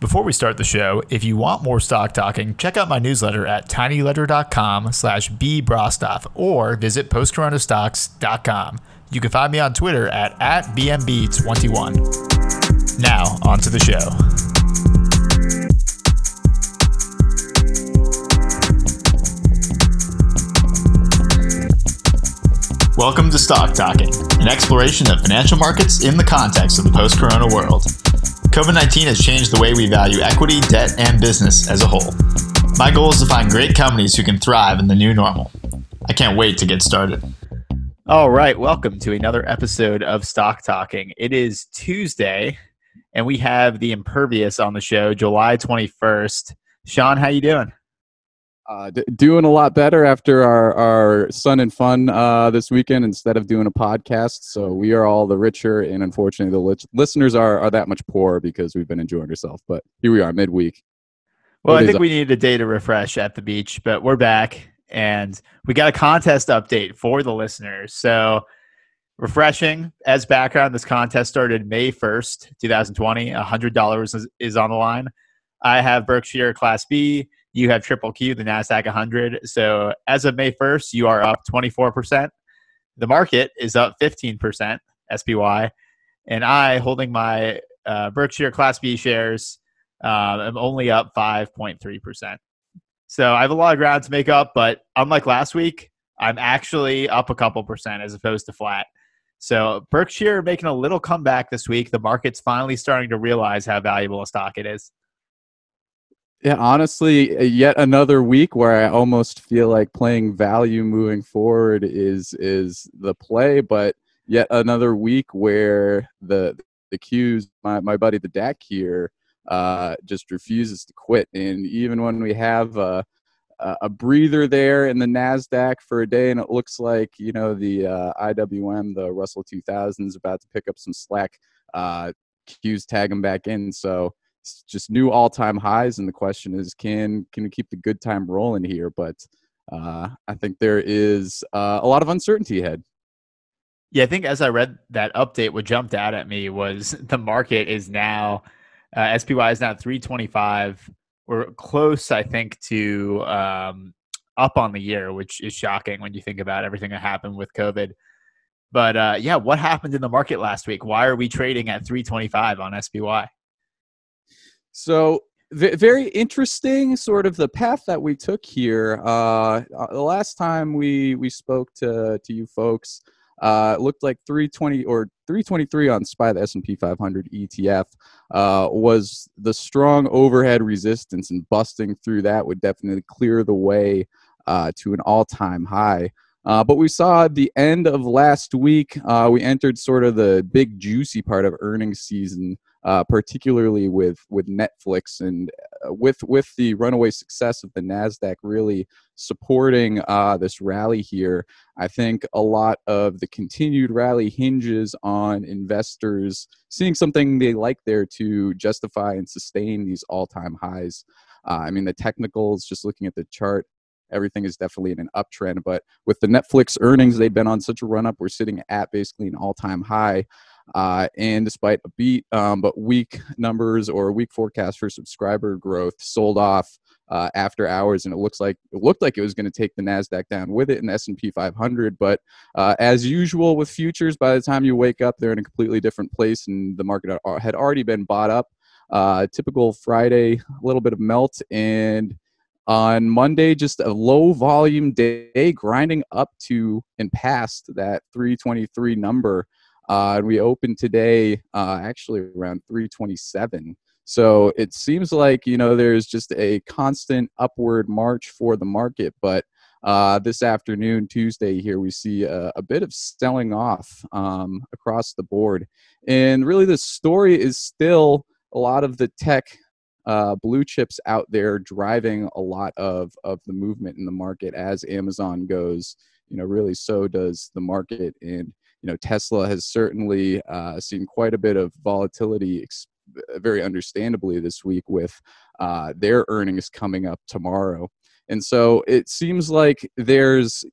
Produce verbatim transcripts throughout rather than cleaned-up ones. Before we start the show, if you want more stock talking, check out my newsletter at tinyletter dot com slash b brostoff or visit post corona stocks dot com. You can find me on Twitter at, at B M B twenty-one. Now, on to the show. Welcome to Stock Talking, an exploration of financial markets in the context of the post-corona world. covid nineteen has changed the way we value equity, debt, and business as a whole. My goal is to find great companies who can thrive in the new normal. I can't wait to get started. All right, welcome to another episode of Stock Talking. It is Tuesday, and we have the Impervious on the show, July twenty-first. Sean, how you doing? Uh, d- doing a lot better after our, our sun and fun uh, this weekend instead of doing a podcast. So we are all the richer, and unfortunately the li- listeners are, are that much poorer because we've been enjoying ourselves. But here we are midweek. Well, I think we needed a day to refresh at the beach, but we're back and we got a contest update for the listeners. So refreshing. As background, this contest started May first, twenty twenty. one hundred dollars is, is on the line. I have Berkshire Class B. You have Triple Q, the NASDAQ one hundred. So as of May first, you are up twenty-four percent. The market is up fifteen percent, S P Y. And I, holding my uh, Berkshire Class B shares, uh, am only up five point three percent. So I have a lot of ground to make up, but unlike last week, I'm actually up a couple percent as opposed to flat. So Berkshire making a little comeback this week. The market's finally starting to realize how valuable a stock it is. Yeah, honestly, yet another week where I almost feel like playing value moving forward is is the play, but yet another week where the the Qs, my, my buddy the D A C here, uh, just refuses to quit. And even when we have a, a breather there in the NASDAQ for a day, and it looks like, you know, the uh, I W M, the Russell two thousand is about to pick up some slack, uh, Qs tag them back in, so... It's just new all-time highs, and the question is, can can we keep the good time rolling here? But uh, I think there is uh, a lot of uncertainty ahead. Yeah, I think as I read that update, what jumped out at me was the market is now, uh, S P Y is now three twenty-five. We're close, I think, to um, up on the year, which is shocking when you think about everything that happened with COVID. But uh, yeah, what happened in the market last week? Why are we trading at three twenty-five on S P Y? So v- very interesting sort of the path that we took here. Uh, the last time we, we spoke to, to you folks, uh, it looked like three twenty or three twenty-three on S P Y, the S and P five hundred E T F, uh, was the strong overhead resistance, and busting through that would definitely clear the way uh, to an all-time high. Uh, but we saw at the end of last week, uh, we entered sort of the big juicy part of earnings season, Uh, particularly with, with Netflix, and uh, with with the runaway success of the NASDAQ really supporting uh, this rally here. I think a lot of the continued rally hinges on investors seeing something they like there to justify and sustain these all-time highs. Uh, I mean, the technicals, just looking at the chart, everything is definitely in an uptrend. But with the Netflix earnings, they've been on such a run-up. We're sitting at basically an all-time high. Uh, and despite a beat, um, but weak numbers or weak forecast for subscriber growth sold off uh, after hours, and it looks like it looked like it was going to take the NASDAQ down with it and the S and P five hundred. But uh, as usual with futures, by the time you wake up, they're in a completely different place, and the market had already been bought up. Uh, typical Friday, a little bit of melt, and on Monday, just a low volume day, grinding up to and past that three twenty-three number. Uh, and we opened today uh, actually around three twenty-seven. So it seems like, you know, there's just a constant upward march for the market. But uh, this afternoon, Tuesday here, we see a, a bit of selling off um, across the board. And really the story is still a lot of the tech uh, blue chips out there driving a lot of, of the movement in the market. As Amazon goes, you know, really so does the market. And you know, Tesla has certainly uh, seen quite a bit of volatility, ex- very understandably this week with uh, their earnings coming up tomorrow. And so it seems like there's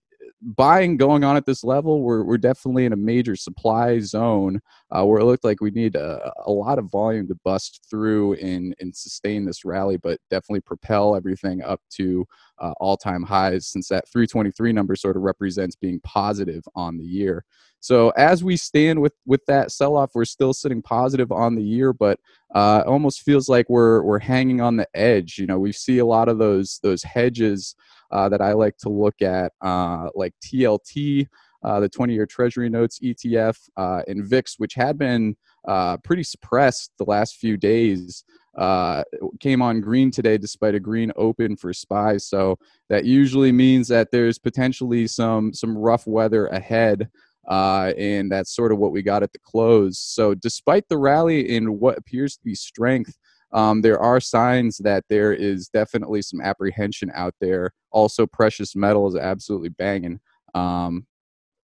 buying going on at this level, we're, we're definitely in a major supply zone uh, where it looked like we need a, a lot of volume to bust through and, and sustain this rally, but definitely propel everything up to uh, all-time highs, since that three twenty-three number sort of represents being positive on the year. So as we stand with, with that sell-off, we're still sitting positive on the year, but uh, it almost feels like we're, we're hanging on the edge. You know, we see a lot of those, those hedges Uh, that I like to look at, uh, like T L T, uh, the twenty-year Treasury notes E T F, uh, and V I X, which had been uh, pretty suppressed the last few days, uh, came on green today despite a green open for S P Y. So that usually means that there's potentially some some rough weather ahead, uh, and that's sort of what we got at the close. So despite the rally in what appears to be strength, Um, there are signs that there is definitely some apprehension out there. Also, precious metal is absolutely banging. Um,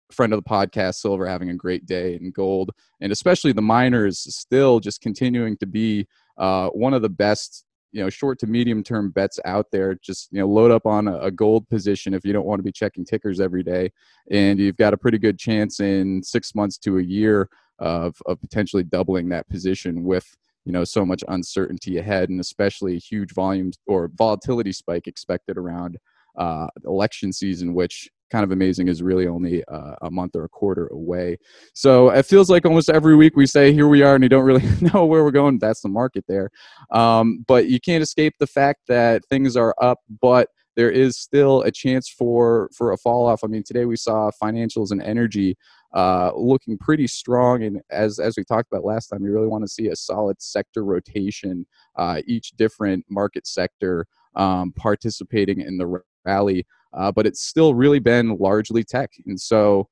friend of the podcast, silver, having a great day, and gold, and especially the miners, still just continuing to be uh, one of the best, you know, short to medium term bets out there. Just, you know, load up on a, a gold position if you don't want to be checking tickers every day, and you've got a pretty good chance in six months to a year of of potentially doubling that position with, you know, so much uncertainty ahead, and especially huge volumes or volatility spike expected around uh, election season, which, kind of amazing, is really only uh, a month or a quarter away. So it feels like almost every week we say, here we are, and you don't really know where we're going. That's the market there. Um, but you can't escape the fact that things are up, but there is still a chance for, for a fall off. I mean, today we saw financials and energy Uh, looking pretty strong, and as as we talked about last time, you really want to see a solid sector rotation, uh, each different market sector um, participating in the rally, uh, but it's still really been largely tech, and so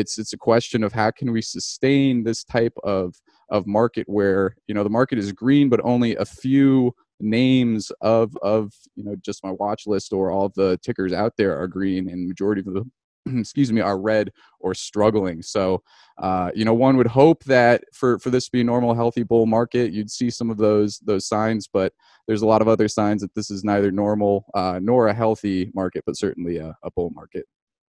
it's it's a question of how can we sustain this type of of market where, you know, the market is green, but only a few names of of you know, just my watch list or all the tickers out there are green, and majority of the excuse me, are red or struggling. So, uh, you know, one would hope that for, for this to be a normal, healthy bull market, you'd see some of those those signs, but there's a lot of other signs that this is neither normal uh, nor a healthy market, but certainly a, a bull market.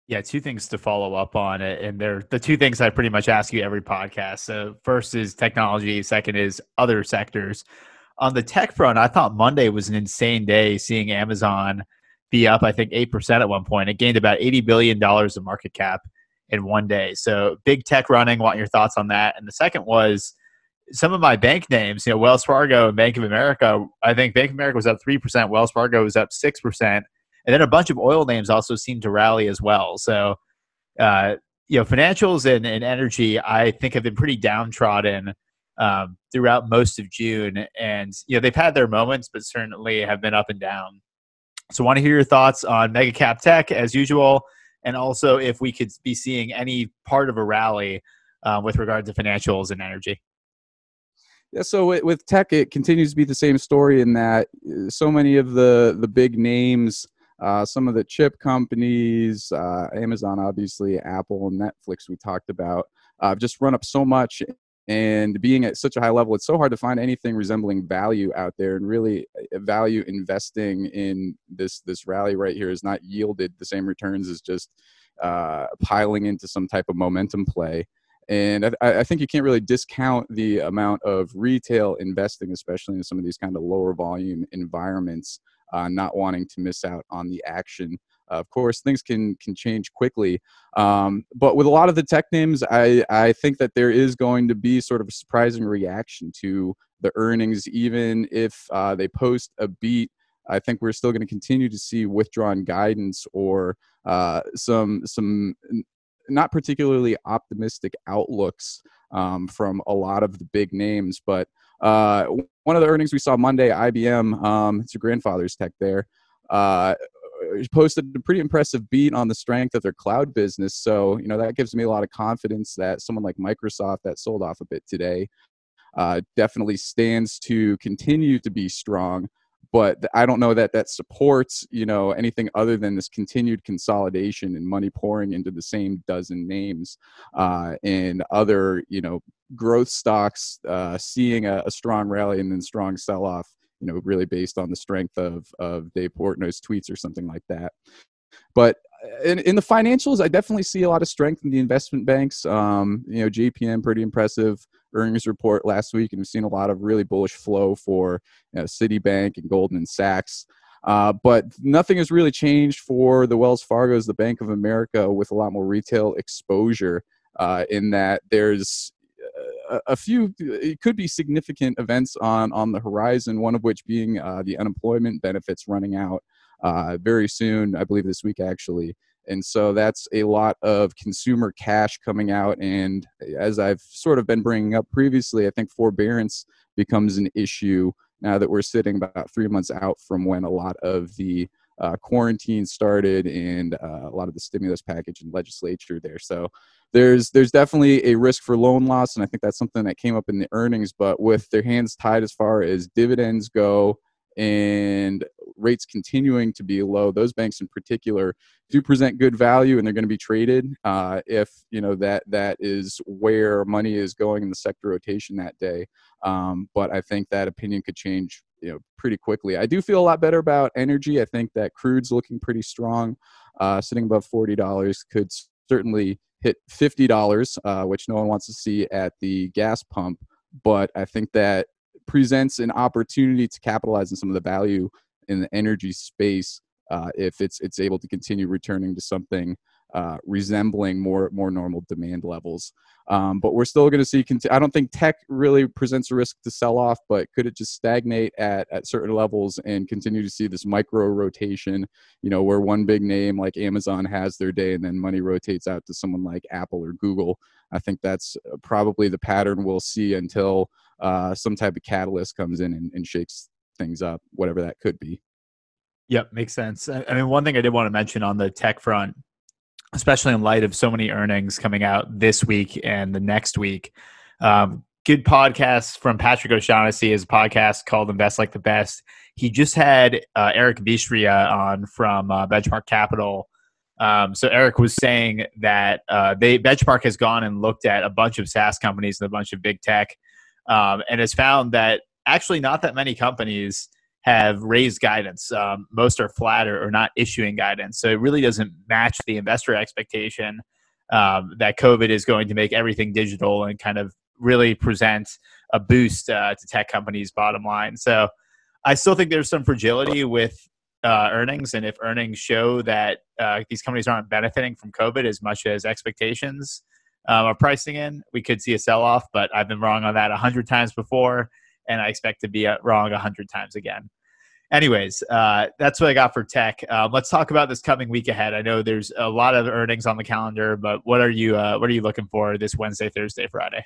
Yeah, two things to follow up on, and they're the two things I pretty much ask you every podcast. So first is technology, second is other sectors. On the tech front, I thought Monday was an insane day, seeing Amazon be up, I think, eight percent at one point. It gained about eighty billion dollars of market cap in one day. So big tech running, want your thoughts on that. And the second was some of my bank names, you know, Wells Fargo and Bank of America. I think Bank of America was up three percent. Wells Fargo was up six percent. And then a bunch of oil names also seemed to rally as well. So, uh, you know, financials and, and energy, I think, have been pretty downtrodden um, throughout most of June. And, you know, they've had their moments, but certainly have been up and down. So I want to hear your thoughts on mega cap tech as usual, and also if we could be seeing any part of a rally uh, with regard to financials and energy. Yeah, so with tech, it continues to be the same story in that so many of the, the big names, uh, some of the chip companies, uh, Amazon, obviously, Apple, and Netflix we talked about, uh, just run up so much. And being at such a high level, it's so hard to find anything resembling value out there. And really, value investing in this this rally right here has not yielded the same returns as just uh, piling into some type of momentum play. And I, I think you can't really discount the amount of retail investing, especially in some of these kind of lower volume environments, uh, not wanting to miss out on the action. Uh, of course, things can can change quickly, um, but with a lot of the tech names, I, I think that there is going to be sort of a surprising reaction to the earnings, even if uh, they post a beat. I think we're still going to continue to see withdrawn guidance or uh, some some not particularly optimistic outlooks um, from a lot of the big names. But uh, one of the earnings we saw Monday, I B M, um, it's your grandfather's tech there, Uh, posted a pretty impressive beat on the strength of their cloud business. So, you know, that gives me a lot of confidence that someone like Microsoft, that sold off a bit today, uh, definitely stands to continue to be strong. But I don't know that that supports, you know, anything other than this continued consolidation and money pouring into the same dozen names, uh, and other, you know, growth stocks uh, seeing a, a strong rally and then strong sell-off, you know, really based on the strength of, of Dave Portnoy's tweets or something like that. But in, in the financials, I definitely see a lot of strength in the investment banks. Um, you know, J P M, pretty impressive earnings report last week, and we've seen a lot of really bullish flow for you know, Citibank and Goldman Sachs. Uh, but nothing has really changed for the Wells Fargo's, the Bank of America, with a lot more retail exposure uh, in that there's a, a few, it could be significant events on, on the horizon, one of which being uh, the unemployment benefits running out uh, very soon, I believe this week actually. And so that's a lot of consumer cash coming out. And as I've sort of been bringing up previously, I think forbearance becomes an issue now that we're sitting about three months out from when a lot of the uh, quarantine started and uh, a lot of the stimulus package and legislature there. So there's there's definitely a risk for loan loss, and I think that's something that came up in the earnings. But with their hands tied as far as dividends go and rates continuing to be low, those banks in particular do present good value, and they're going to be traded uh, if you know that that is where money is going in the sector rotation that day. Um, but I think that opinion could change, you know, pretty quickly. I do feel a lot better about energy. I think that crude's looking pretty strong, uh, sitting above forty dollars, could certainly hit fifty dollars, uh, which no one wants to see at the gas pump. But I think that presents an opportunity to capitalize on some of the value in the energy space uh, if it's it's able to continue returning to something uh, resembling more more normal demand levels. Um, but we're still going to see. Conti- I don't think tech really presents a risk to sell off, but could it just stagnate at at certain levels and continue to see this micro rotation? You know, where one big name like Amazon has their day, and then money rotates out to someone like Apple or Google. I think that's probably the pattern we'll see until uh, some type of catalyst comes in and, and shakes things up, whatever that could be. Yep, makes sense. I mean, one thing I did want to mention on the tech front, especially in light of so many earnings coming out this week and the next week, um, good podcast from Patrick O'Shaughnessy, his podcast called Invest Like the Best. He just had uh, Eric Bistria on from uh, Benchmark Capital. Um, so Eric was saying that uh, they Benchmark has gone and looked at a bunch of SaaS companies and a bunch of big tech um, and has found that actually not that many companies have raised guidance. Um, most are flat or, or not issuing guidance. So it really doesn't match the investor expectation um, that COVID is going to make everything digital and kind of really present a boost uh, to tech companies' bottom line. So I still think there's some fragility with uh, earnings. And if earnings show that uh, these companies aren't benefiting from COVID as much as expectations um, are pricing in, we could see a sell-off. But I've been wrong on that a hundred times before, and I expect to be wrong a hundred times again. Anyways, uh, that's what I got for tech. Uh, let's talk about this coming week ahead. I know there's a lot of earnings on the calendar, but what are you uh, what are you looking for this Wednesday, Thursday, Friday?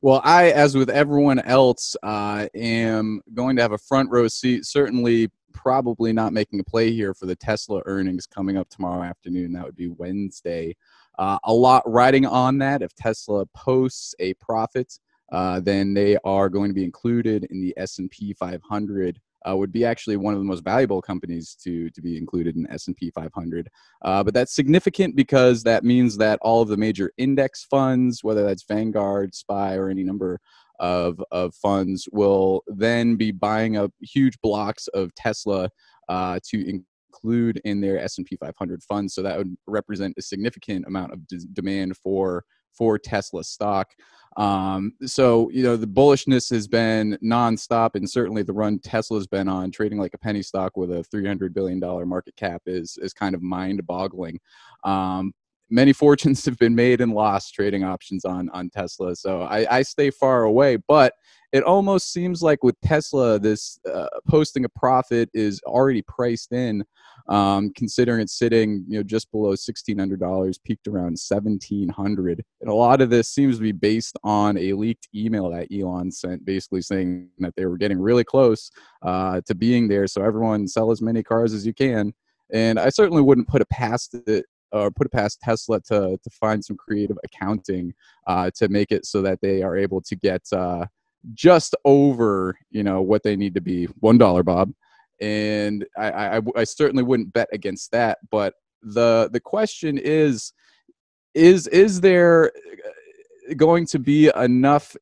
Well, I, as with everyone else, uh, am going to have a front row seat. Certainly, probably not making a play here for the Tesla earnings coming up tomorrow afternoon. That would be Wednesday. Uh, a lot riding on that. If Tesla posts a profit, Uh, then they are going to be included in the S and P five hundred, uh, would be actually one of the most valuable companies to to be included in S and P five hundred. Uh, but that's significant because that means that all of the major index funds, whether that's Vanguard, S P Y, or any number of, of funds, will then be buying up huge blocks of Tesla uh, to in- include in their S and P five hundred funds. So that would represent a significant amount of d- demand for for Tesla stock. Um, so, you know, the bullishness has been nonstop, and certainly the run Tesla's been on, trading like a penny stock with a three hundred billion dollars market cap is, is kind of mind boggling. Um, many fortunes have been made and lost trading options on, on Tesla. So I, I stay far away, but it almost seems like with Tesla, this uh, posting a profit is already priced in, um, considering it's sitting, you know, just below sixteen hundred dollars, peaked around seventeen hundred dollars. And a lot of this seems to be based on a leaked email that Elon sent, basically saying that they were getting really close uh, to being there. So everyone sell as many cars as you can. And I certainly wouldn't put it past it. or put it past Tesla to to find some creative accounting uh, to make it so that they are able to get uh, just over, you know, what they need to be, one dollar, Bob. And I, I, I certainly wouldn't bet against that. But the the question is, is, is there going to be enough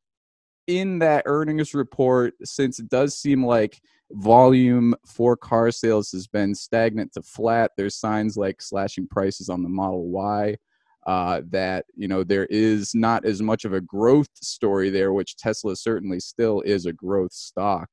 in that earnings report, since it does seem like volume for car sales has been stagnant to flat, there's signs like slashing prices on the Model Y, uh, that, you know, there is not as much of a growth story there, which Tesla certainly still is a growth stock,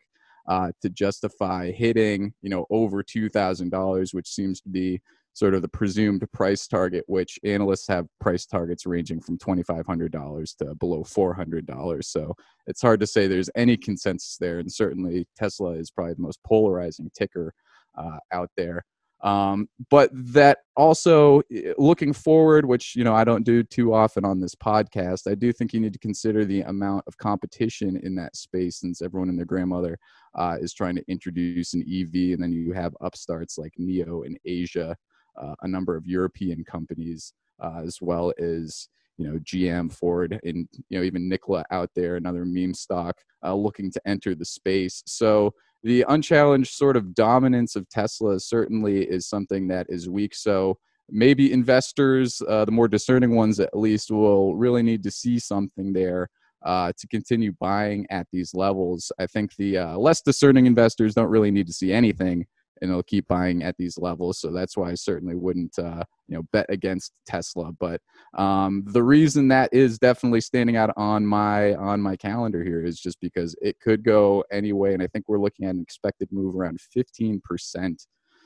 uh, to justify hitting, you know, over two thousand dollars, which seems to be sort of the presumed price target, which analysts have price targets ranging from twenty-five hundred dollars to below four hundred dollars. So it's hard to say there's any consensus there. And certainly Tesla is probably the most polarizing ticker uh, out there. Um, but that also, looking forward, which, you know, I don't do too often on this podcast, I do think you need to consider the amount of competition in that space, since everyone and their grandmother uh, is trying to introduce an E V. And then you have upstarts like Nio in Asia, Uh, a number of European companies, uh, as well as, you know, G M, Ford, and, you know, even Nikola out there, another meme stock, uh, looking to enter the space. So the unchallenged sort of dominance of Tesla certainly is something that is weak. So maybe investors, uh, the more discerning ones at least, will really need to see something there uh, to continue buying at these levels. I think the uh, less discerning investors don't really need to see anything, and it'll keep buying at these levels. So that's why I certainly wouldn't, uh, you know, bet against Tesla. But um, the reason that is definitely standing out on my on my calendar here is just because it could go anyway, and I think we're looking at an expected move around fifteen percent.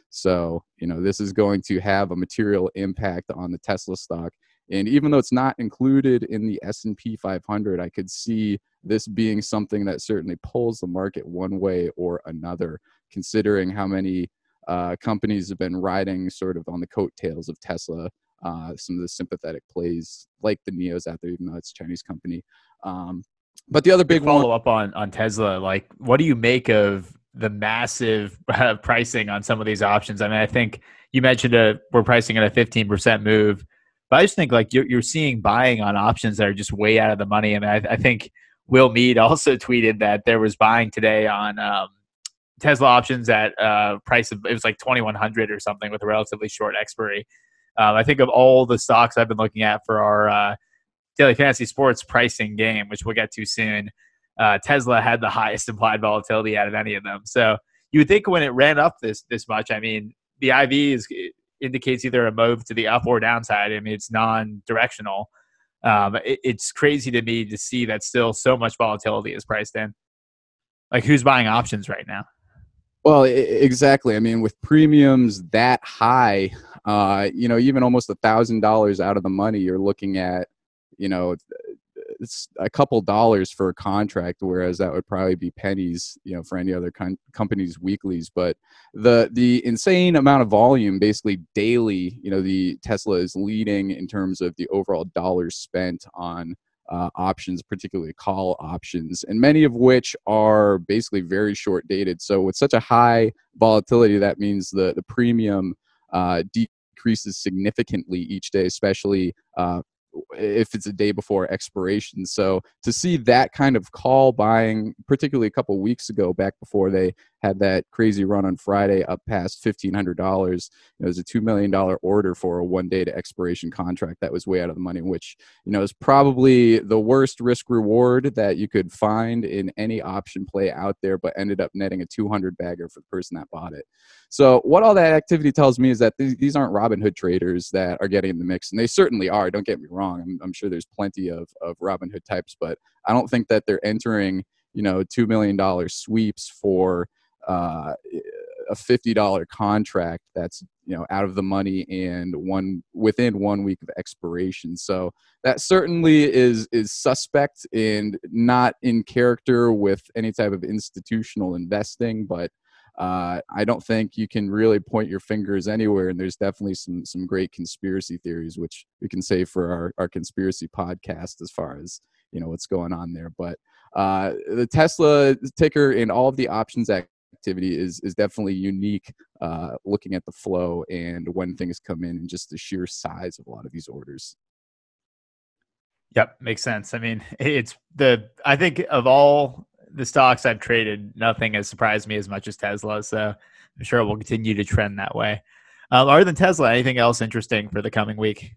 So, you know, this is going to have a material impact on the Tesla stock. And even though it's not included in the S and P five hundred, I could see this being something that certainly pulls the market one way or another, considering how many uh, companies have been riding sort of on the coattails of Tesla, uh, some of the sympathetic plays like the Nios out there, even though it's a Chinese company. Um, but the other big follow up on, on Tesla, like, what do you make of the massive uh, pricing on some of these options? I mean, I think you mentioned a, we're pricing at a fifteen percent move, but I just think, like, you're, you're seeing buying on options that are just way out of the money. I mean, I, I think Will Mead also tweeted that there was buying today on um, Tesla options at uh price of, it was like twenty-one hundred or something with a relatively short expiry. Um, I think of all the stocks I've been looking at for our uh, Daily Fantasy Sports pricing game, which we'll get to soon, uh, Tesla had the highest implied volatility out of any of them. So you would think when it ran up this this much, I mean, the I V is, indicates either a move to the up or downside. I mean, it's non-directional. Um, it, it's crazy to me to see that still so much volatility is priced in. Like, who's buying options right now? Well, I- exactly. I mean, with premiums that high, uh, you know, even almost a thousand dollars out of the money, you're looking at, you know, it's a couple dollars for a contract, whereas that would probably be pennies, you know, for any other con- company's weeklies. But the the insane amount of volume, basically daily, you know, the Tesla is leading in terms of the overall dollars spent on uh, options, particularly call options, and many of which are basically very short dated. So with such a high volatility, that means the the premium uh, decreases significantly each day, especially uh, if it's a day before expiration. So to see that kind of call buying, particularly a couple of weeks ago, back before they had that crazy run on Friday up past fifteen hundred dollars, it was a two million dollars order for a one day to expiration contract that was way out of the money, which, you know, is probably the worst risk reward that you could find in any option play out there, but ended up netting a two hundred bagger for the person that bought it. So what all that activity tells me is that th- these aren't Robinhood traders that are getting in the mix, and they certainly are. Don't get me wrong. I'm, I'm sure there's plenty of, of Robinhood types, but I don't think that they're entering, you know, two million dollars sweeps for uh, a fifty dollars contract that's, you know, out of the money and one within one week of expiration. So that certainly is is suspect and not in character with any type of institutional investing, but Uh, I don't think you can really point your fingers anywhere, and there's definitely some some great conspiracy theories, which we can save for our, our conspiracy podcast as far as, you know, what's going on there. But uh, the Tesla ticker and all of the options activity is is definitely unique, uh, looking at the flow and when things come in and just the sheer size of a lot of these orders. Yep, makes sense. I mean, it's the I think of all the stocks I've traded, nothing has surprised me as much as Tesla. So I'm sure it will continue to trend that way. Um, other than Tesla, anything else interesting for the coming week?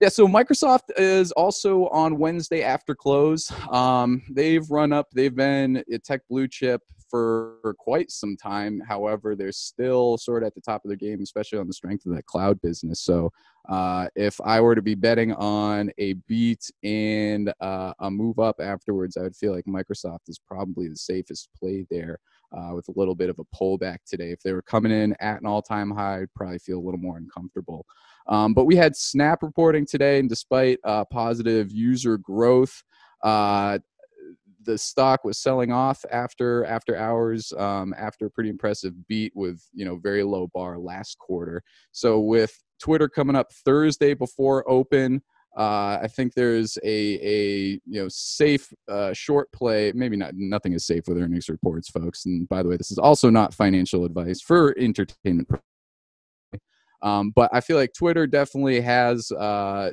Yeah, so Microsoft is also on Wednesday after close. Um, they've run up. They've been a tech blue chip for quite some time. However, they're still sort of at the top of their game, especially on the strength of that cloud business. So uh, if I were to be betting on a beat and uh, a move up afterwards, I would feel like Microsoft is probably the safest play there uh, with a little bit of a pullback today. If they were coming in at an all-time high, I'd probably feel a little more uncomfortable. Um, but we had Snap reporting today, and despite uh, positive user growth, uh, the stock was selling off after after hours, um, after a pretty impressive beat with you know very low bar last quarter. So with Twitter coming up Thursday before open, uh, I think there's a a you know safe uh, short play. Maybe not. Nothing is safe with earnings reports, folks. And by the way, this is also not financial advice for entertainment purposes. Um, but I feel like Twitter definitely has uh,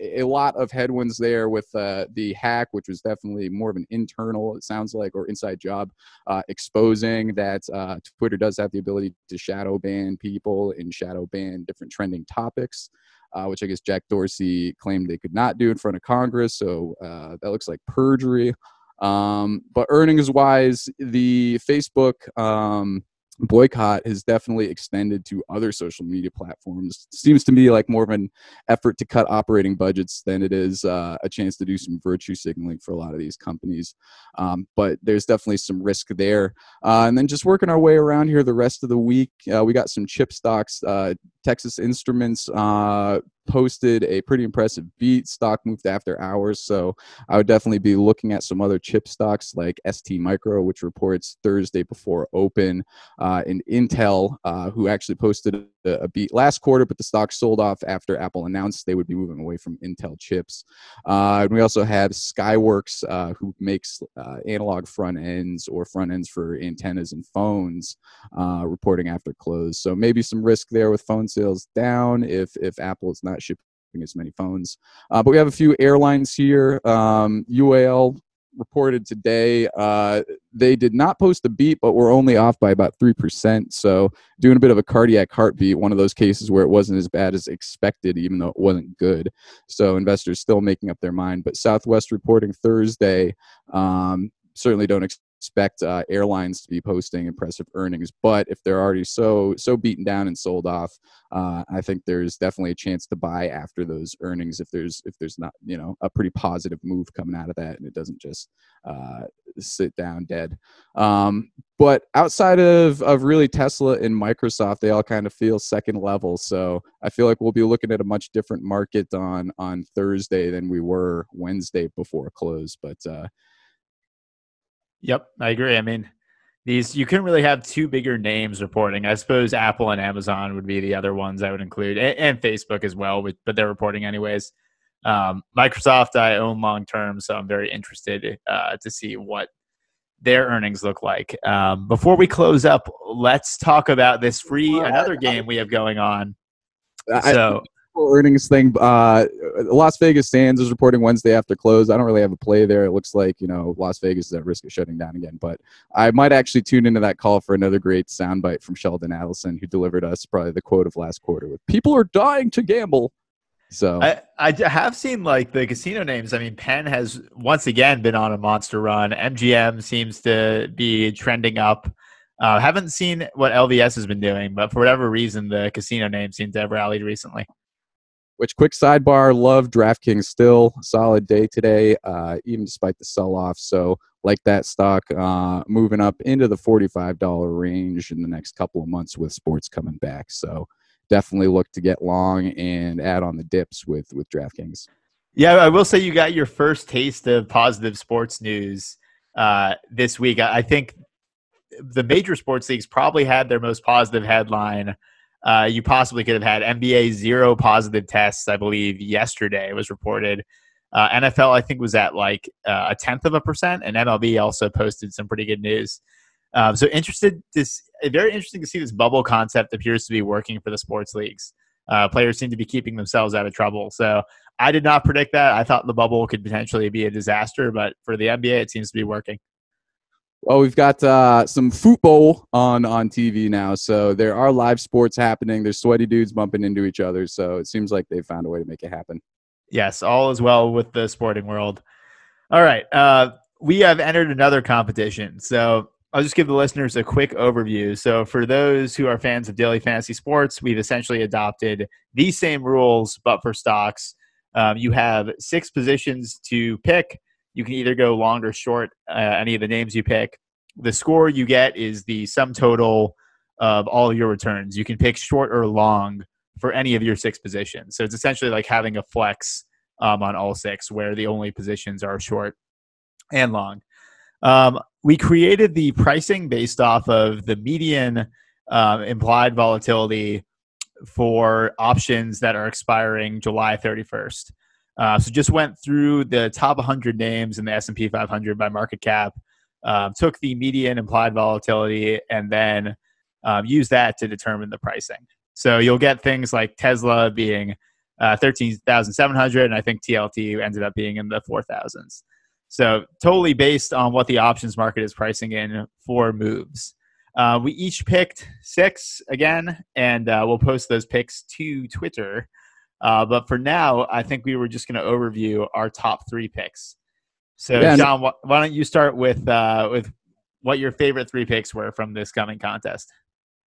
a lot of headwinds there with uh, the hack, which was definitely more of an internal, it sounds like, or inside job, uh, exposing that uh, Twitter does have the ability to shadow ban people and shadow ban different trending topics, uh, which I guess Jack Dorsey claimed they could not do in front of Congress. So uh, that looks like perjury. Um, but earnings-wise, the Facebook um, boycott is definitely extended to other social media platforms. Seems to me like more of an effort to cut operating budgets than it is uh, a chance to do some virtue signaling for a lot of these companies. Um, but there's definitely some risk there. Uh, and then just working our way around here the rest of the week, uh, we got some chip stocks. Uh, Texas Instruments uh, posted a pretty impressive beat. Stock moved after hours, so I would definitely be looking at some other chip stocks like S T Micro, which reports Thursday before open, uh, and Intel, uh, who actually posted a, a beat last quarter, but the stock sold off after Apple announced they would be moving away from Intel chips. Uh, and we also have Skyworks, uh, who makes uh, analog front ends or front ends for antennas and phones, uh, reporting after close. So maybe some risk there with phones sales down if if Apple is not shipping as many phones. Uh, but we have a few airlines here. Um, U A L reported today. Uh, they did not post a beat, but were only off by about three percent. So doing a bit of a cardiac heartbeat, one of those cases where it wasn't as bad as expected, even though it wasn't good. So investors still making up their mind. But Southwest reporting Thursday. Um, certainly don't expect expect uh, airlines to be posting impressive earnings, but if they're already so so beaten down and sold off, uh, I think there's definitely a chance to buy after those earnings if there's if there's not you know a pretty positive move coming out of that and it doesn't just uh, sit down dead. Um, but outside of of really Tesla and Microsoft, they all kind of feel second level. So I feel like we'll be looking at a much different market on on Thursday than we were Wednesday before close, but. Uh, Yep, I agree. I mean, these you couldn't really have two bigger names reporting. I suppose Apple and Amazon would be the other ones I would include, and, and Facebook as well, with, but they're reporting anyways. Um, Microsoft, I own long-term, so I'm very interested uh, to see what their earnings look like. Um, before we close up, let's talk about this free, another game we have going on. So. Earnings thing. Uh, Las Vegas Sands is reporting Wednesday after close. I don't really have a play there. It looks like you know Las Vegas is at risk of shutting down again, but I might actually tune into that call for another great soundbite from Sheldon Adelson, who delivered us probably the quote of last quarter with "People are dying to gamble." So I, I have seen like the casino names. I mean, Penn has once again been on a monster run. M G M seems to be trending up. Uh, haven't seen what L V S has been doing, but for whatever reason, the casino names seem to have rallied recently. Which, quick sidebar, love DraftKings still. Solid day today, uh, even despite the sell-off. So like that stock, uh, moving up into the forty-five dollar range in the next couple of months with sports coming back. So definitely look to get long and add on the dips with, with DraftKings. Yeah, I will say you got your first taste of positive sports news uh, this week. I think the major sports leagues probably had their most positive headline Uh, you possibly could have had. N B A zero positive tests, I believe, yesterday was reported. Uh, N F L, I think, was at like uh, a tenth of a percent, and M L B also posted some pretty good news. Um, so interested, this very interesting to see this bubble concept appears to be working for the sports leagues. Uh, players seem to be keeping themselves out of trouble. So I did not predict that. I thought the bubble could potentially be a disaster, but for the N B A, it seems to be working. Well, we've got uh, some football on, on T V now, so there are live sports happening. There's sweaty dudes bumping into each other, so it seems like they found a way to make it happen. Yes, all is well with the sporting world. All right. Uh, we have entered another competition. So I'll just give the listeners a quick overview. So for those who are fans of daily fantasy sports, we've essentially adopted these same rules, but for stocks. Um, you have six positions to pick. You can either go long or short, uh, any of the names you pick. The score you get is the sum total of all your returns. You can pick short or long for any of your six positions. So it's essentially like having a flex um, on all six, where the only positions are short and long. Um, we created the pricing based off of the median uh, implied volatility for options that are expiring July thirty-first. Uh, so just went through the top one hundred names in the S and P five hundred by market cap, uh, took the median implied volatility, and then um, used that to determine the pricing. So you'll get things like Tesla being uh, thirteen thousand seven hundred, and I think T L T ended up being in the four thousands. So totally based on what the options market is pricing in for moves. Uh, we each picked six again, and uh, we'll post those picks to Twitter. Uh, but for now, I think we were just going to overview our top three picks. So, yeah, John, wh- why don't you start with uh, with what your favorite three picks were from this coming contest?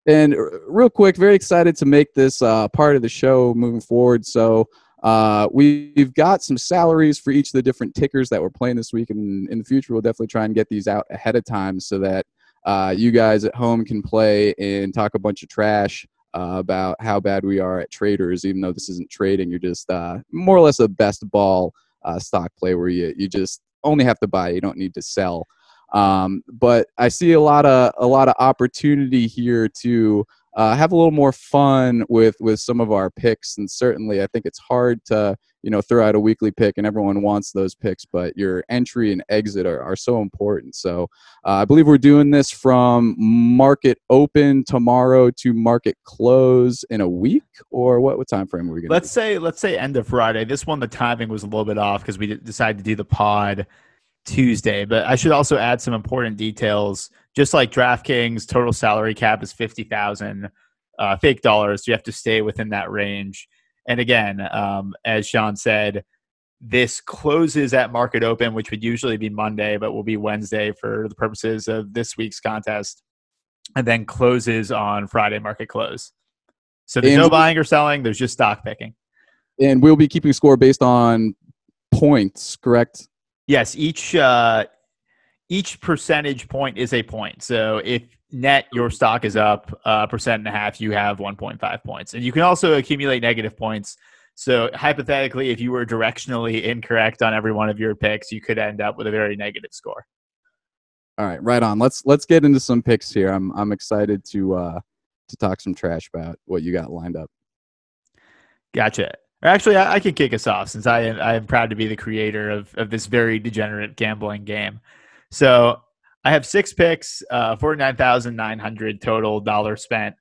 And real quick, very excited to make this uh, part of the show moving forward. So uh, we've got some salaries for each of the different tickers that we're playing this week. And in the future, we'll definitely try and get these out ahead of time so that uh, you guys at home can play and talk a bunch of trash uh, about how bad we are at traders. Even though this isn't trading, you're just uh, more or less a best ball uh, stock play where you, you just only have to buy. You don't need to sell. Um, but I see a lot of a lot of opportunity here to uh, have a little more fun with, with some of our picks, and certainly I think it's hard to you know throw out a weekly pick, and everyone wants those picks, but your entry and exit are, are so important. So uh, I believe we're doing this from market open tomorrow to market close in a week, or what what time frame are we going to? Let's do? say let's say end of Friday. This one the timing was a little bit off because we decided to do the pod Tuesday, but I should also add some important details. Just like DraftKings, total salary cap is fifty thousand uh, fake dollars. So you have to stay within that range. And again, um, as Sean said, this closes at market open, which would usually be Monday, but will be Wednesday for the purposes of this week's contest, and then closes on Friday market close. So there's and no buying or selling. There's just stock picking. And we'll be keeping score based on points, correct? Yes, each uh, each percentage point is a point. So if net your stock is up a percent and a half, you have one point five points. And you can also accumulate negative points. So hypothetically, if you were directionally incorrect on every one of your picks, you could end up with a very negative score. All right, right on. Let's let's get into some picks here. I'm I'm excited to uh, to talk some trash about what you got lined up. Gotcha. Actually, I, I can kick us off since I am, I am proud to be the creator of, of this very degenerate gambling game. So I have six picks, uh, forty-nine thousand nine hundred total dollars spent.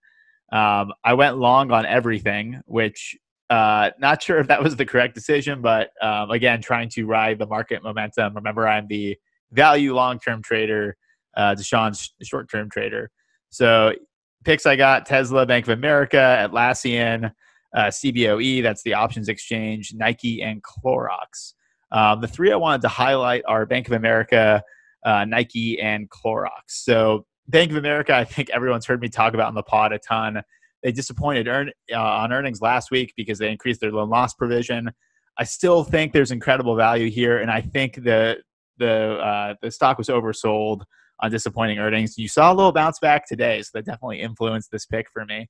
Um, I went long on everything, which uh, not sure if that was the correct decision, but um, again, trying to ride the market momentum. Remember, I'm the value long-term trader, uh, Deshaun's short-term trader. So picks I got, Tesla, Bank of America, Atlassian, Uh, C B O E, that's the options exchange, Nike, and Clorox. Um, the three I wanted to highlight are Bank of America, uh, Nike, and Clorox. So Bank of America, I think everyone's heard me talk about on the pod a ton. They disappointed earn, uh, on earnings last week because they increased their loan loss provision. I still think there's incredible value here, and I think the the uh, the stock was oversold on disappointing earnings. You saw a little bounce back today, so that definitely influenced this pick for me.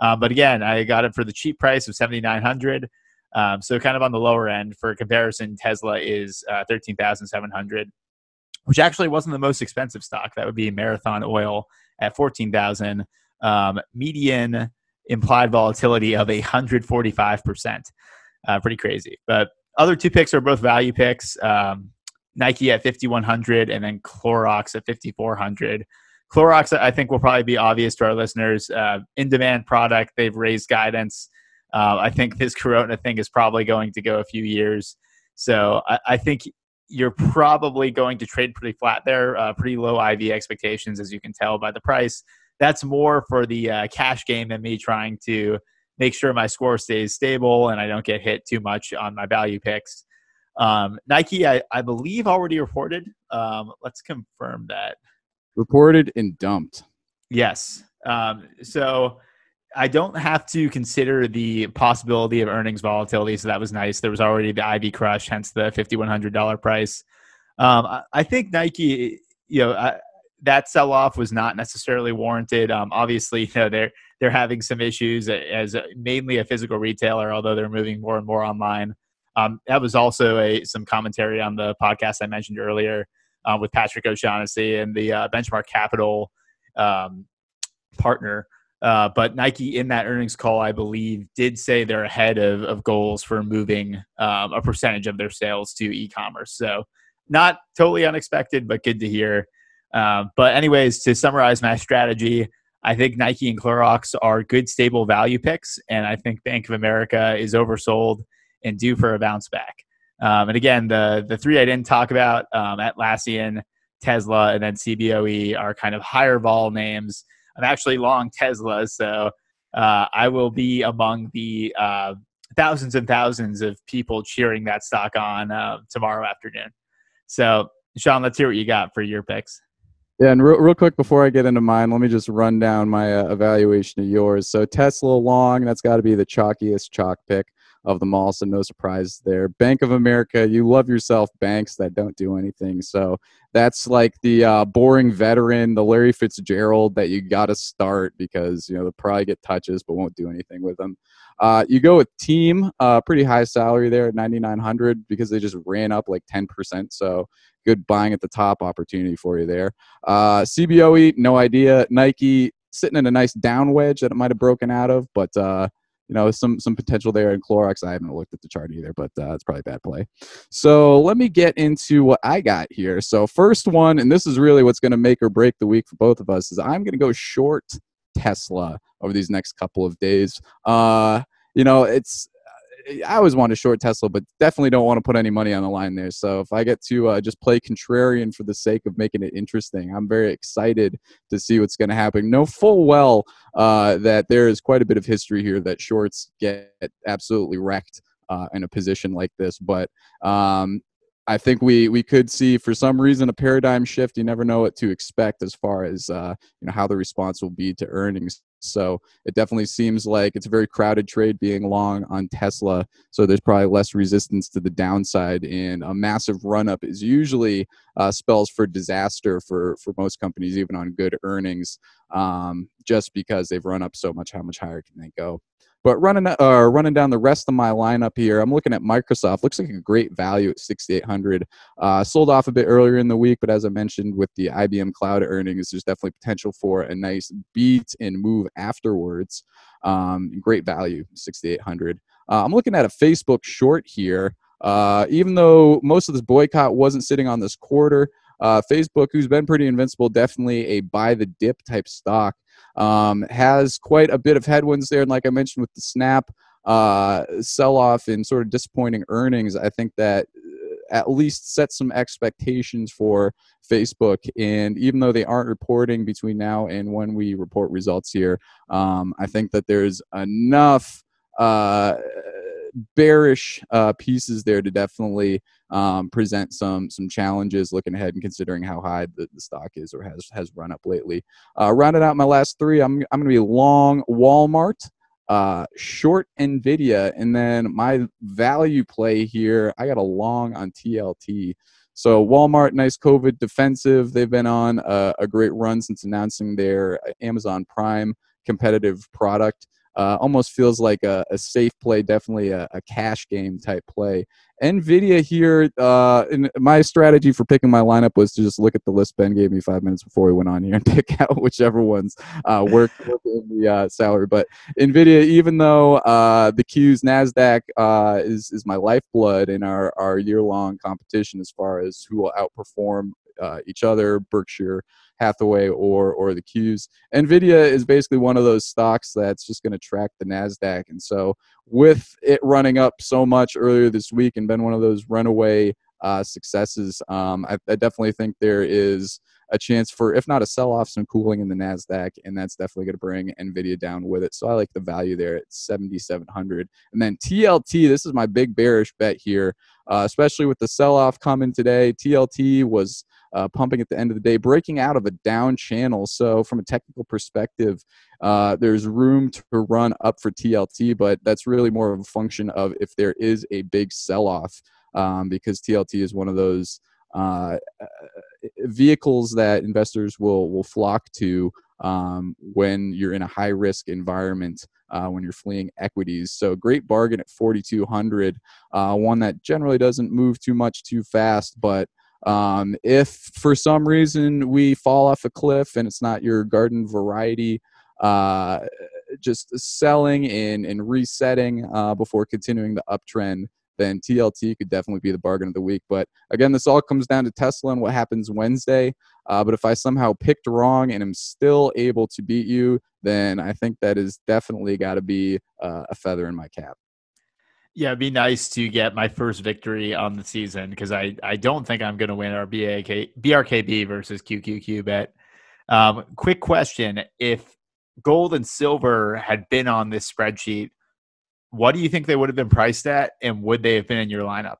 Um, but again, I got it for the cheap price of seventy-nine hundred dollars. Um, so kind of on the lower end. For comparison, Tesla is uh, thirteen thousand seven hundred dollars, which actually wasn't the most expensive stock. That would be Marathon Oil at fourteen thousand dollars. Um, median implied volatility of one hundred forty-five percent. Uh, pretty crazy. But other two picks are both value picks. Um, Nike at fifty-one hundred dollars and then Clorox at fifty-four hundred dollars. Clorox, I think, will probably be obvious to our listeners. Uh, in-demand product, they've raised guidance. Uh, I think this corona thing is probably going to go a few years. So I, I think you're probably going to trade pretty flat there, uh, pretty low I V expectations, as you can tell by the price. That's more for the uh, cash game than me trying to make sure my score stays stable and I don't get hit too much on my value picks. Um, Nike, I, I believe already reported. Um, let's confirm that. Reported and dumped. Yes. Um, so I don't have to consider the possibility of earnings volatility. So that was nice. There was already the I V crush, hence the fifty-one hundred dollars price. Um, I, I think Nike, you know, I, that sell-off was not necessarily warranted. Um, obviously, you know, they're, they're having some issues as a, mainly a physical retailer, although they're moving more and more online. Um, that was also a, some commentary on the podcast I mentioned earlier uh, with Patrick O'Shaughnessy and the uh, Benchmark Capital um, partner. Uh, but Nike in that earnings call, I believe, did say they're ahead of, of goals for moving um, a percentage of their sales to e-commerce. So not totally unexpected, but good to hear. Uh, but anyways, to summarize my strategy, I think Nike and Clorox are good, stable value picks. And I think Bank of America is oversold and due for a bounce back. Um, and again, the the three I didn't talk about, um, Atlassian, Tesla, and then C B O E are kind of higher vol names. I'm actually long Tesla, so uh, I will be among the uh, thousands and thousands of people cheering that stock on uh, tomorrow afternoon. So, Sean, let's hear what you got for your picks. Yeah, and real, real quick before I get into mine, let me just run down my uh, evaluation of yours. So Tesla long, that's got to be the chalkiest chalk pick of them all, so no surprise there. Bank of America, you love yourself banks that don't do anything. So that's like the uh, boring veteran, the Larry Fitzgerald that you got to start because, you know, they'll probably get touches but won't do anything with them. Uh, you go with Team, uh, pretty high salary there at ninety-nine hundred because they just ran up like ten percent. So good buying at the top opportunity for you there. Uh, C B O E, no idea. Nike, sitting in a nice down wedge that it might have broken out of, but uh, you know, some some potential there in Clorox. I haven't looked at the chart either, but uh, it's probably a bad play. So let me get into what I got here. So first one, and this is really what's going to make or break the week for both of us, is I'm going to go short Tesla over these next couple of days. Uh, you know, it's I always want to short Tesla, but definitely don't want to put any money on the line there. So if I get to uh, just play contrarian for the sake of making it interesting, I'm very excited to see what's going to happen. Know full well uh, that there is quite a bit of history here that shorts get absolutely wrecked uh, in a position like this. But um, I think we we could see, for some reason, a paradigm shift. You never know what to expect as far as uh, you know how the response will be to earnings. So it definitely seems like it's a very crowded trade being long on Tesla. So there's probably less resistance to the downside, and a massive run up is usually uh, spells for disaster for, for most companies, even on good earnings, um, just because they've run up so much. How much higher can they go? But running uh, running down the rest of my lineup here, I'm looking at Microsoft. Looks like a great value at sixty-eight hundred dollars. Uh, sold off a bit earlier in the week, but as I mentioned with the I B M Cloud earnings, there's definitely potential for a nice beat and move afterwards. Um, great value, sixty-eight hundred dollars. Uh, I'm looking at a Facebook short here. Uh, even though most of this boycott wasn't sitting on this quarter, uh, Facebook, who's been pretty invincible, definitely a buy the dip type stock. Um, has quite a bit of headwinds there. And like I mentioned with the Snap uh, sell-off and sort of disappointing earnings, I think that at least set some expectations for Facebook. And even though they aren't reporting between now and when we report results here, um, I think that there's enough uh, bearish uh, pieces there to definitely um, present some some challenges looking ahead and considering how high the, the stock is or has has run up lately. Uh, rounded out my last three, I'm I'm going to be long Walmart, uh, short NVIDIA, and then my value play here, I got a long on T L T. So Walmart, nice COVID defensive. They've been on a, a great run since announcing their Amazon Prime competitive product. Uh, almost feels like a, a safe play, definitely a, a cash game type play. NVIDIA here, uh, in my strategy for picking my lineup was to just look at the list. Ben gave me five minutes before we went on here and pick out whichever ones uh, work in the uh, salary. But NVIDIA, even though uh, the Q's NASDAQ uh, is, is my lifeblood in our, our year-long competition as far as who will outperform Uh, each other, Berkshire Hathaway or or the Qs. NVIDIA is basically one of those stocks that's just going to track the NASDAQ. And so with it running up so much earlier this week and been one of those runaway uh, successes, um, I, I definitely think there is a chance for, if not a sell-off, some cooling in the NASDAQ, and that's definitely going to bring NVIDIA down with it. So I like the value there at seventy-seven hundred. And then T L T, this is my big bearish bet here, uh, especially with the sell-off coming today. T L T was uh, pumping at the end of the day, breaking out of a down channel. So from a technical perspective, uh, there's room to run up for T L T, but that's really more of a function of if there is a big sell-off, um, because T L T is one of those Uh, vehicles that investors will will flock to um, when you're in a high risk environment, uh, when you're fleeing equities. So great bargain at forty-two hundred, uh, one that generally doesn't move too much too fast. But um, if for some reason we fall off a cliff and it's not your garden variety, uh, just selling and, and resetting uh, before continuing the uptrend, then T L T could definitely be the bargain of the week. But again, this all comes down to Tesla and what happens Wednesday. Uh, but if I somehow picked wrong and am still able to beat you, then I think that is definitely got to be uh, a feather in my cap. Yeah, it'd be nice to get my first victory on the season, because I, I don't think I'm going to win our B R K B versus Q Q Q bet. Um, quick question. If gold and silver had been on this spreadsheet, what do you think they would have been priced at, and would they have been in your lineup?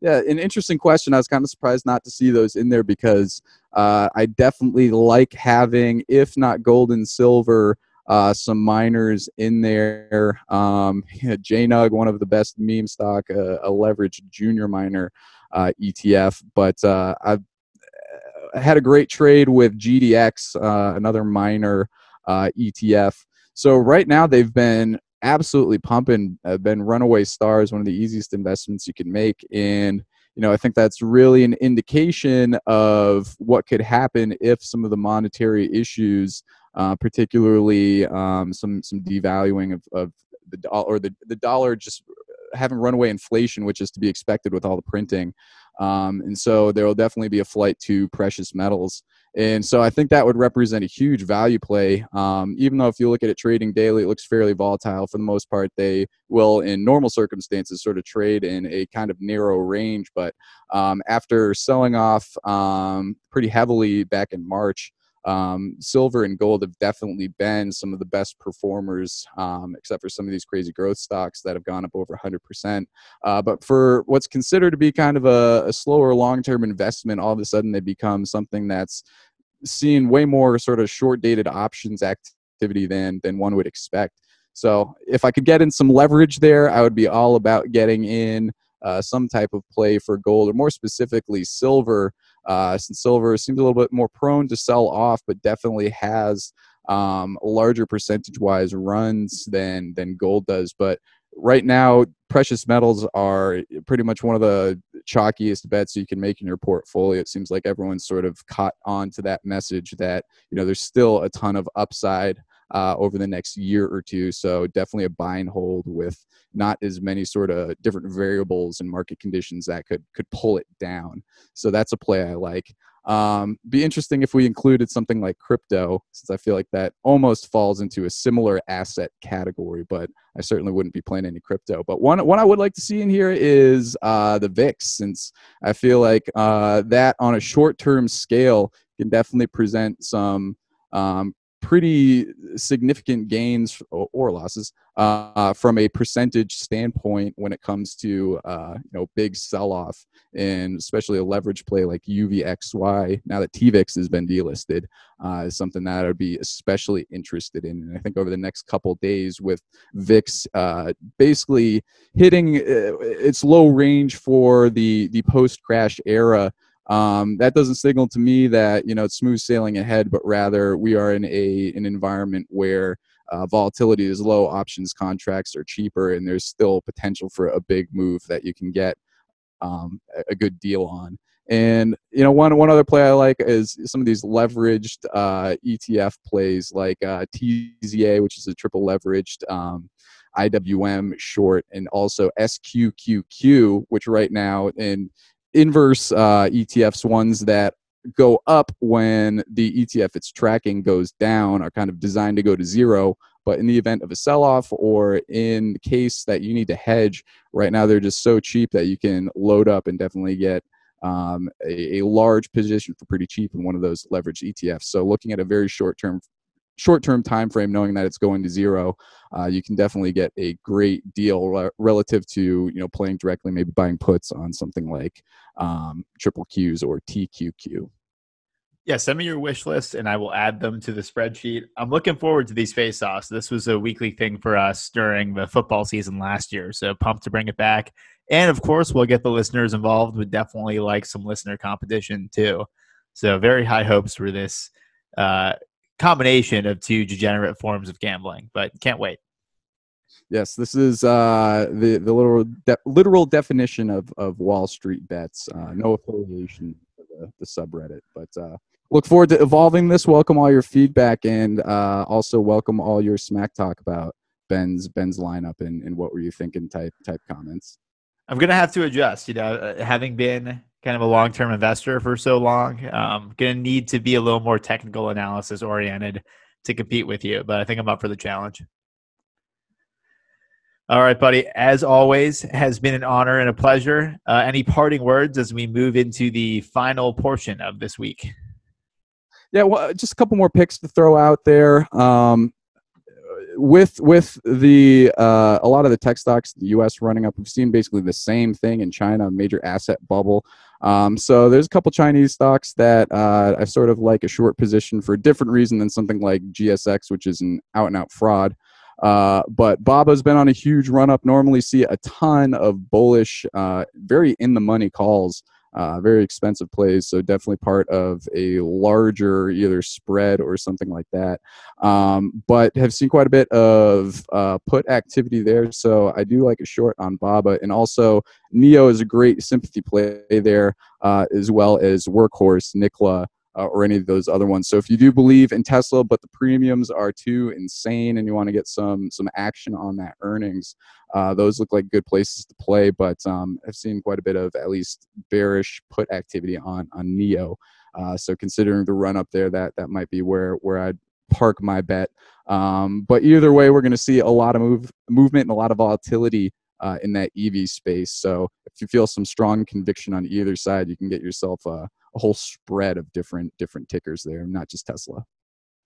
Yeah, an interesting question. I was kind of surprised not to see those in there, because uh, I definitely like having, if not gold and silver, uh, some miners in there. Um, yeah, J N U G, one of the best meme stock, uh, a leveraged junior miner uh, E T F. But uh, I've had a great trade with G D X, uh, another miner uh, E T F. So right now they've been absolutely pumping, uh, been runaway stars, one of the easiest investments you can make. And, you know, I think that's really an indication of what could happen if some of the monetary issues, uh, particularly um, some some devaluing of, of the dollar, or the, the dollar just having runaway inflation, which is to be expected with all the printing. Um, and so there will definitely be a flight to precious metals. And so I think that would represent a huge value play. Um, even though if you look at it trading daily, it looks fairly volatile. For the most part, they will, in normal circumstances, sort of trade in a kind of narrow range. But um, after selling off um, pretty heavily back in March, um, silver and gold have definitely been some of the best performers, um, except for some of these crazy growth stocks that have gone up over one hundred percent. Uh, but for what's considered to be kind of a, a slower long-term investment, all of a sudden they become something that's seen way more sort of short-dated options activity than than one would expect. So if I could get in some leverage there, I would be all about getting in uh, some type of play for gold, or more specifically silver. Uh, since silver seems a little bit more prone to sell off, but definitely has um, larger percentage-wise runs than than gold does. But right now, precious metals are pretty much one of the chalkiest bets you can make in your portfolio. It seems like everyone's sort of caught on to that message that, you know, there's still a ton of upside uh, over the next year or two. So definitely a buy and hold with not as many sort of different variables and market conditions that could could pull it down. So that's a play I like. Um, be interesting if we included something like crypto, since I feel like that almost falls into a similar asset category, but I certainly wouldn't be playing any crypto. But one, one I would like to see in here is uh, the V I X, since I feel like uh, that on a short-term scale can definitely present some um, pretty significant gains or, or losses uh, from a percentage standpoint when it comes to uh, you know, big sell-off, and especially a leverage play like U V X Y, now that T V I X has been delisted, uh, is something that I would be especially interested in. And I think over the next couple of days, with V I X uh, basically hitting its low range for the, the post-crash era, Um, that doesn't signal to me that, you know, it's smooth sailing ahead, but rather we are in a an environment where uh, volatility is low, options contracts are cheaper, and there's still potential for a big move that you can get um, a good deal on. And, you know, one one other play I like is some of these leveraged uh, E T F plays like uh, T Z A, which is a triple leveraged um, I W M short, and also S Q Q Q, which right now in inverse uh, E T Fs, ones that go up when the E T F it's tracking goes down, are kind of designed to go to zero. But in the event of a sell-off, or in the case that you need to hedge, right now they're just so cheap that you can load up and definitely get um, a, a large position for pretty cheap in one of those leveraged E T Fs. So looking at a very short-term short-term time frame, knowing that it's going to zero, uh, you can definitely get a great deal re- relative to, you know, playing directly, maybe buying puts on something like um, Triple Qs or T Q Q. Yeah, send me your wish list and I will add them to the spreadsheet. I'm looking forward to these face-offs. This was a weekly thing for us during the football season last year, so pumped to bring it back. And of course, we'll get the listeners involved. We'd definitely like some listener competition too. So very high hopes for this uh, combination of two degenerate forms of gambling, but can't wait. Yes, this is uh, the, the literal, de- literal definition of, of Wall Street bets. Uh, no affiliation to the, the subreddit, but... Uh, Look forward to evolving this. Welcome all your feedback, and uh, also welcome all your smack talk about Ben's Ben's lineup and, and what were you thinking type type comments. I'm gonna have to adjust. You know, having been kind of a long term investor for so long, um, gonna need to be a little more technical analysis oriented to compete with you. But I think I'm up for the challenge. All right, buddy. As always, has been an honor and a pleasure. Uh, any parting words as we move into the final portion of this week? Yeah, well, just a couple more picks to throw out there. Um, with with the uh, a lot of the tech stocks in the U S running up, we've seen basically the same thing in China, a major asset bubble. Um, so there's a couple Chinese stocks that uh, I sort of like a short position for a different reason than something like G S X, which is an out-and-out fraud. Uh, but B A B A's been on a huge run-up. Normally see a ton of bullish, uh, very in-the-money calls. Uh, very expensive plays, so definitely part of a larger either spread or something like that. Um, but have seen quite a bit of uh, put activity there, so I do like a short on B A B A. And also, Nio is a great sympathy play there, uh, as well as Workhorse, Nikola, uh, or any of those other ones. So if you do believe in Tesla, but the premiums are too insane and you want to get some some action on that earnings, Uh, those look like good places to play, but um, I've seen quite a bit of at least bearish put activity on on Nio. Uh, so considering the run up there, that that might be where where I'd park my bet. Um, but either way, we're going to see a lot of move movement and a lot of volatility uh, in that E V space. So if you feel some strong conviction on either side, you can get yourself a, a whole spread of different different tickers there, not just Tesla.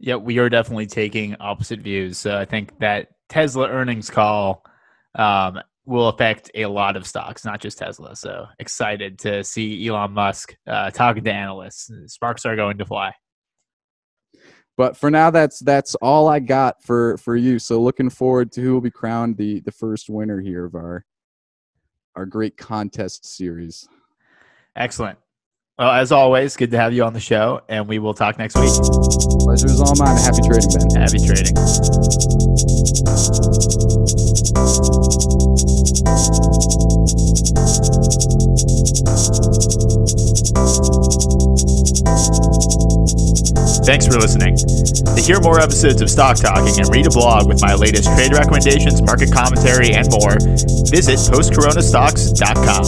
Yeah, we are definitely taking opposite views. So I think that Tesla earnings call Um, will affect a lot of stocks, not just Tesla. So excited to see Elon Musk uh, talking to analysts. Sparks are going to fly. But for now, that's that's all I got for, for you. So looking forward to who will be crowned the, the first winner here of our our great contest series. Excellent. Well, as always, good to have you on the show, and we will talk next week. Pleasure is all mine. Happy trading, Ben. Happy trading. Thanks for listening. To hear more episodes of Stock Talking and read a blog with my latest trade recommendations, market commentary, and more, visit post corona stocks dot com.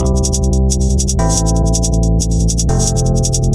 Thank you.